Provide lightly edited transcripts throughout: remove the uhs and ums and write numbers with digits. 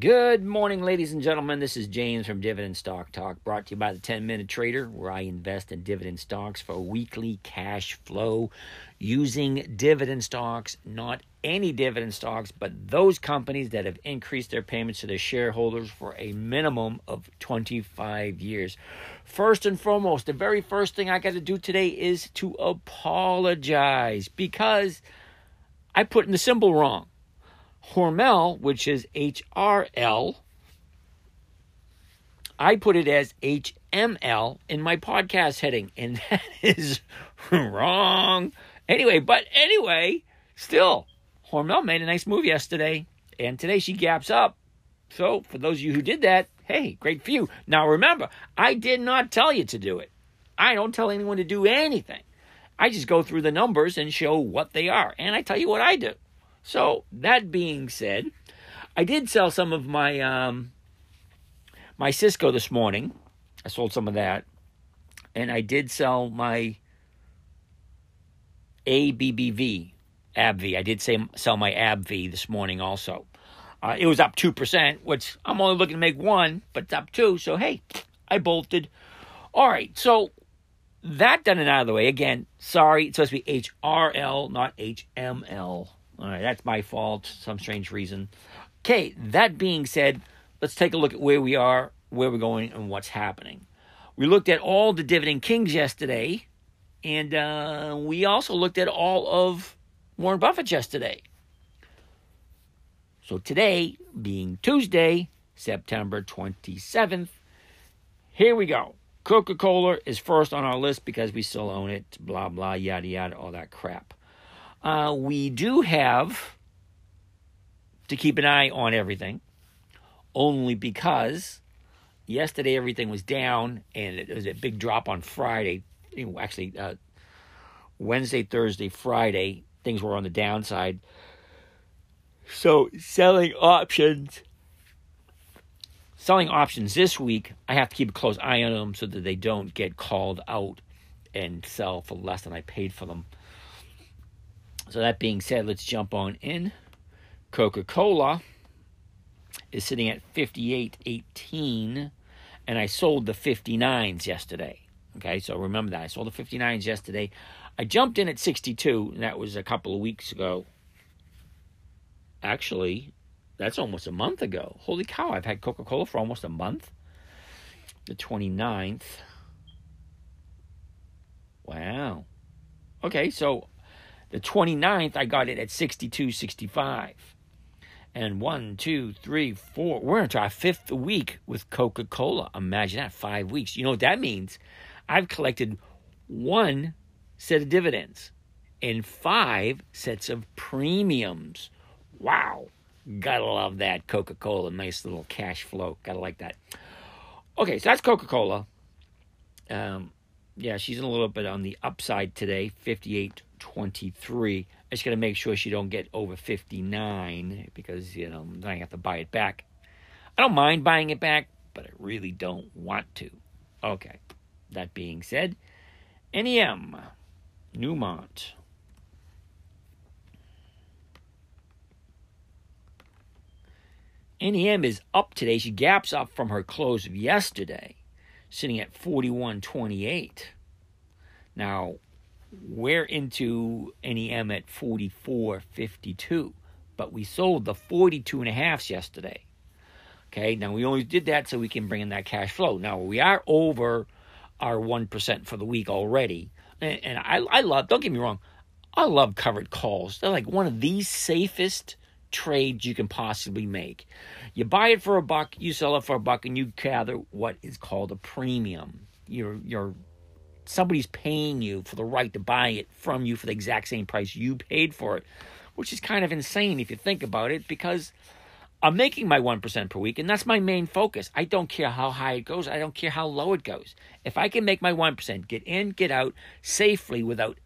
Good morning, ladies and gentlemen. This is James from Dividend Stock Talk, brought to you by the 10-Minute Trader, where I invest in dividend stocks for weekly cash flow using dividend stocks, not any dividend stocks, but those companies that have increased their payments to their shareholders for a minimum of 25 years. First and foremost, the very first thing I got to do today is to apologize because I put in the symbol wrong. Hormel, which is HRL, I put it as HML in my podcast heading, and that is wrong. Anyway, still, Hormel made a nice move yesterday, and today she gaps up. So, for those of you who did that, hey, great for you. Now, remember, I did not tell you to do it. I don't tell anyone to do anything. I just go through the numbers and show what they are, and I tell you what I do. So, that being said, I did sell some of my my Cisco this morning. I sold some of that. And I did sell my ABBV. I did sell my ABBV this morning also. It was up 2%, which I'm only looking to make one, but it's up 2. So, hey, I bolted. All right, so that done and out of the way. Again, sorry, it's supposed to be HRL, not HML. All right, that's my fault, some strange reason. Okay, that being said, let's take a look at where we are, where we're going, and what's happening. We looked at all the Dividend Kings yesterday, and we also looked at all of Warren Buffett yesterday. So today, being Tuesday, September 27th, here we go. Coca-Cola is first on our list because we still own it, blah, blah, yada, yada, all that crap. We do have to keep an eye on everything, only because yesterday everything was down, and it was a big drop on Friday. Actually, Wednesday, Thursday, Friday, things were on the downside. So selling options this week, I have to keep a close eye on them so that they don't get called out and sell for less than I paid for them. So that being said, let's jump on in. Coca-Cola is sitting at 58.18, and I sold the 59s yesterday. Okay, so remember that. I sold the 59s yesterday. I jumped in at 62, and that was a couple of weeks ago. Actually, that's almost a month ago. Holy cow, I've had Coca-Cola for almost a month. The 29th. Wow. Okay, so the 29th, I got it at 62.65. And 1, 2, 3, 4. We're into our fifth week with Coca-Cola. Imagine that, 5 weeks. You know what that means? I've collected one set of dividends and 5 sets of premiums. Wow. Gotta love that Coca-Cola. Nice little cash flow. Gotta like that. Okay, so that's Coca-Cola. Yeah, she's in a little bit on the upside today, 58.23. I just got to make sure she don't get over 59 because, you know, then I have to buy it back. I don't mind buying it back, but I really don't want to. Okay. That being said, NEM, Newmont. NEM is up today. She gaps up from her close of yesterday, sitting at 41.28. Now, we're into NEM at 44.52, but we sold the 42.5s yesterday. Okay, now we only did that so we can bring in that cash flow. Now, we are over our 1% for the week already. And I love, don't get me wrong, I love covered calls. They're like one of the safest trades you can possibly make. You buy it for $1, you sell it for $1, and you gather what is called a premium. You're somebody's paying you for the right to buy it from you for the exact same price you paid for it, which is kind of insane if you think about it, because I'm making my 1% per week, and that's my main focus. I don't care how high it goes. I don't care how low it goes. If I can make my 1%, get in, get out safely without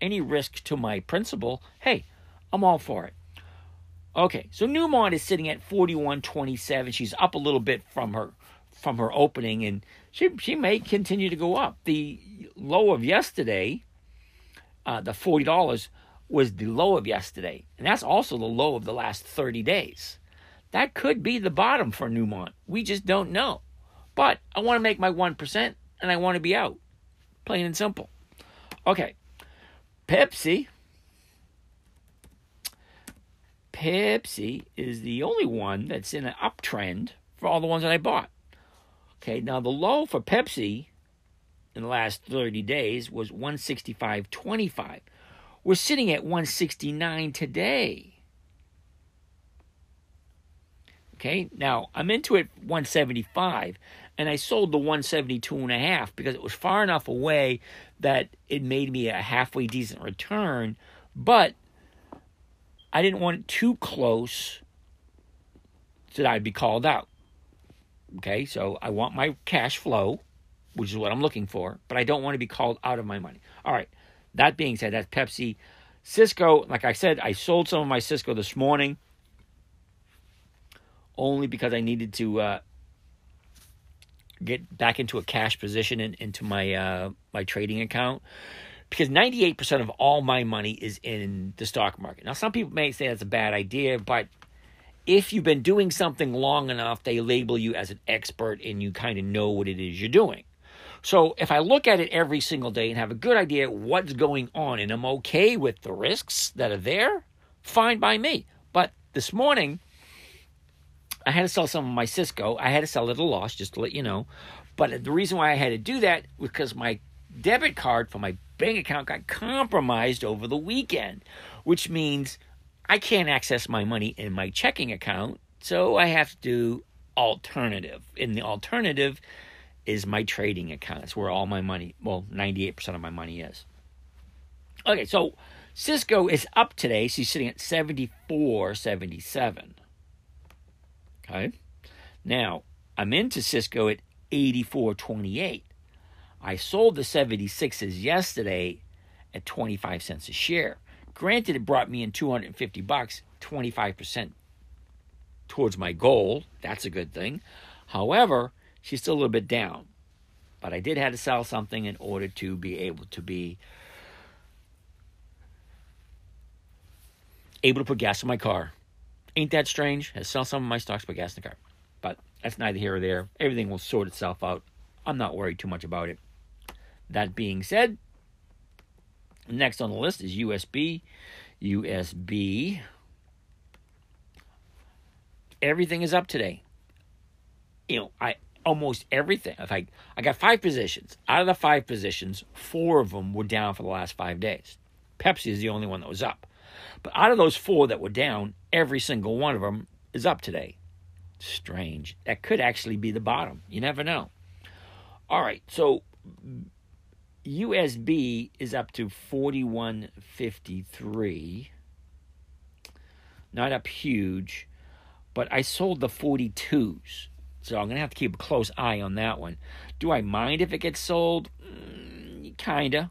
any risk to my principal, hey, I'm all for it. Okay, so Newmont is sitting at 41.27. She's up a little bit from her opening, and she may continue to go up. The low of yesterday, the $40 was the low of yesterday, and that's also the low of the last 30 days. That could be the bottom for Newmont. We just don't know. But I want to make my 1% and I want to be out. Plain and simple. Okay. Pepsi is the only one that's in an uptrend for all the ones that I bought. Okay, now the low for Pepsi in the last 30 days was 165.25. We're sitting at 169 today. Okay, now I'm into it 175, and I sold the 172.5 because it was far enough away that it made me a halfway decent return, but I didn't want it too close so that I'd be called out. Okay, so I want my cash flow, which is what I'm looking for, but I don't want to be called out of my money. All right, that being said, that's Pepsi. Cisco, like I said, I sold some of my Cisco this morning. Only because I needed to get back into a cash position and into my my trading account. Because 98% of all my money is in the stock market. Now, some people may say that's a bad idea, but if you've been doing something long enough, they label you as an expert and you kind of know what it is you're doing. So if I look at it every single day and have a good idea what's going on and I'm okay with the risks that are there, fine by me. But this morning, I had to sell some of my Cisco. I had to sell at a loss, just to let you know. But the reason why I had to do that was because my debit card for my bank account got compromised over the weekend, which means I can't access my money in my checking account, so I have to do alternative. And the alternative is my trading account. It's where all my money, well, 98% of my money is. Okay, so Cisco is up today. She's sitting at 74.77. Okay, now I'm into Cisco at 84.28. I sold the 76s yesterday at 25 cents a share. Granted, it brought me in $250, 25% towards my goal. That's a good thing. However, she's still a little bit down. But I did have to sell something in order to be able to put gas in my car. Ain't that strange? I sell some of my stocks, put gas in the car. But that's neither here or there. Everything will sort itself out. I'm not worried too much about it. That being said, next on the list is USB. USB. Everything is up today. You know, almost everything. In fact, I got 5 positions. Out of the 5 positions, 4 of them were down for the last 5 days. Pepsi is the only one that was up. But out of those 4 that were down, every single one of them is up today. Strange. That could actually be the bottom. You never know. All right, so USB is up to 41.53. Not up huge, but I sold the 42s. So I'm going to have to keep a close eye on that one. Do I mind if it gets sold? Kind of.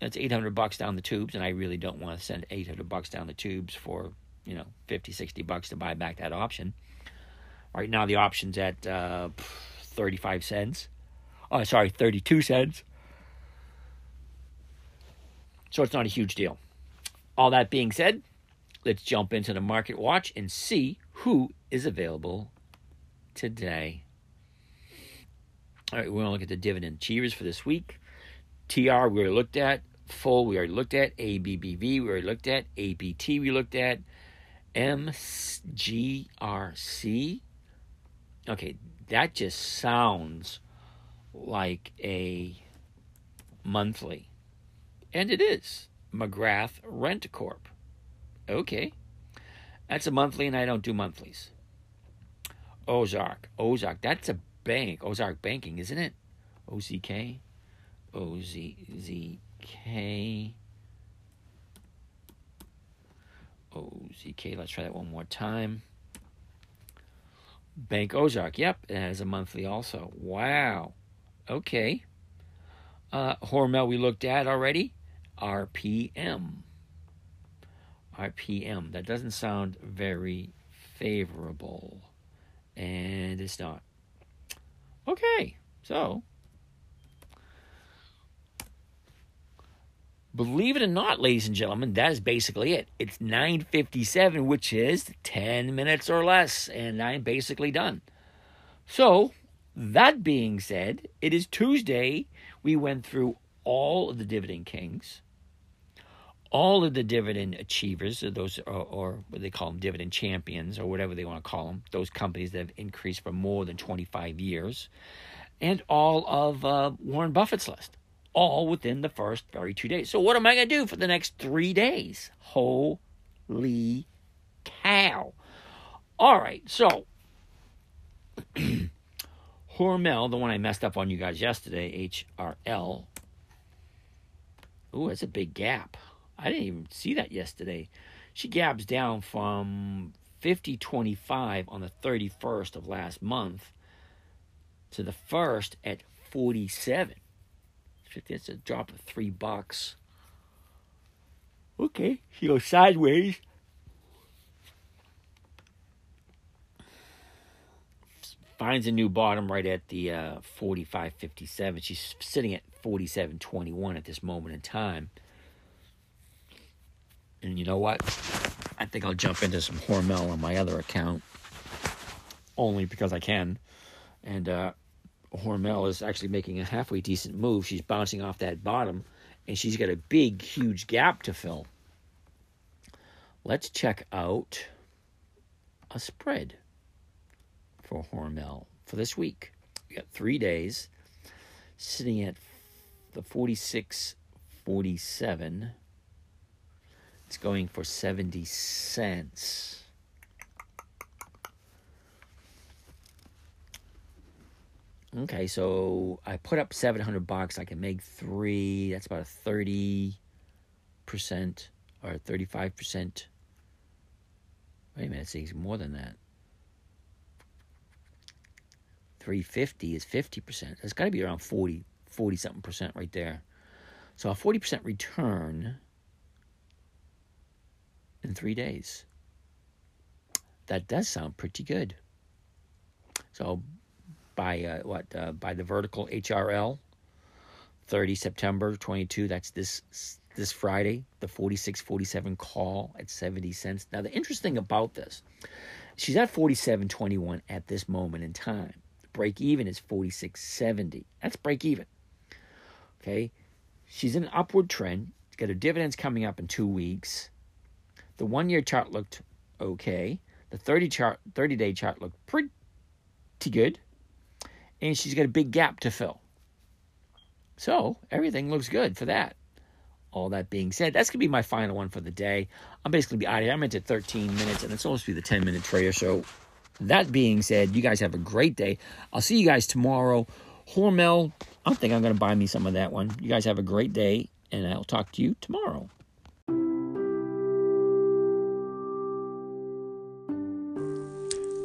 That's $800 down the tubes, and I really don't want to send $800 down the tubes for, you know, $50-$60 to buy back that option. Right now the option's at 35 cents. Oh, sorry, 32 cents. So it's not a huge deal. All that being said, let's jump into the market watch and see who is available today. All right, we're going to look at the dividend achievers for this week. TR, we already looked at. Full, we already looked at. ABBV, we already looked at. APT, we looked at. MGRC. Okay, that just sounds like a monthly. And it is. McGrath Rent Corp. Okay. That's a monthly, and I don't do monthlies. Ozark. That's a bank. Ozark Banking, isn't it? OZK. OZK. Let's try that one more time. Bank Ozark. Yep, it has a monthly also. Wow. Okay. Hormel we looked at already. RPM. That doesn't sound very favorable. And it's not. Okay. So Believe it or not, ladies and gentlemen, that is basically it. It's 9:57, which is 10 minutes or less, and I'm basically done. So, that being said, it is Tuesday. We went through all of the Dividend Kings, all of the Dividend Achievers, those or what they call them, Dividend Champions, or whatever they want to call them, those companies that have increased for more than 25 years, and all of Warren Buffett's list, all within the first 32 days. So what am I going to do for the next 3 days? Holy cow. All right, so Hormel, the one I messed up on you guys yesterday, HRL. Ooh, that's a big gap. I didn't even see that yesterday. She gabs down from 50.25 on the 31st of last month to the 1st at 47. It's a drop of $3. Okay, she goes sideways. Finds a new bottom right at the 45.57. She's sitting at 47.21 at this moment in time. And you know what? I think I'll jump into some Hormel on my other account. Only because I can. And Hormel is actually making a halfway decent move. She's bouncing off that bottom. And she's got a big, huge gap to fill. Let's check out a spread for Hormel for this week. We got 3 days sitting at the 46.47. It's going for 70 cents. Okay, so I put up $700. I can make $3. That's about a 30% or 35%. Wait a minute, it's even more than that. 350 is 50%. It's got to be around 40-something percent right there. So a 40% return in 3 days. That does sound pretty good. So by the vertical HRL, 30 September 22, that's this Friday, the 46.47 call at 70 cents. Now, the interesting about this, she's at 47.21 at this moment in time. Break even is 46.70. That's break even. Okay. She's in an upward trend. She's got her dividends coming up in 2 weeks. The 1 year chart looked okay. The 30-day chart looked pretty good. And she's got a big gap to fill. So everything looks good for that. All that being said, that's going to be my final one for the day. I'm basically out of here. I'm into 13 minutes, and it's supposed to be the 10-minute trader show. That being said, you guys have a great day. I'll see you guys tomorrow. Hormel, I think I'm going to buy me some of that one. You guys have a great day, and I'll talk to you tomorrow.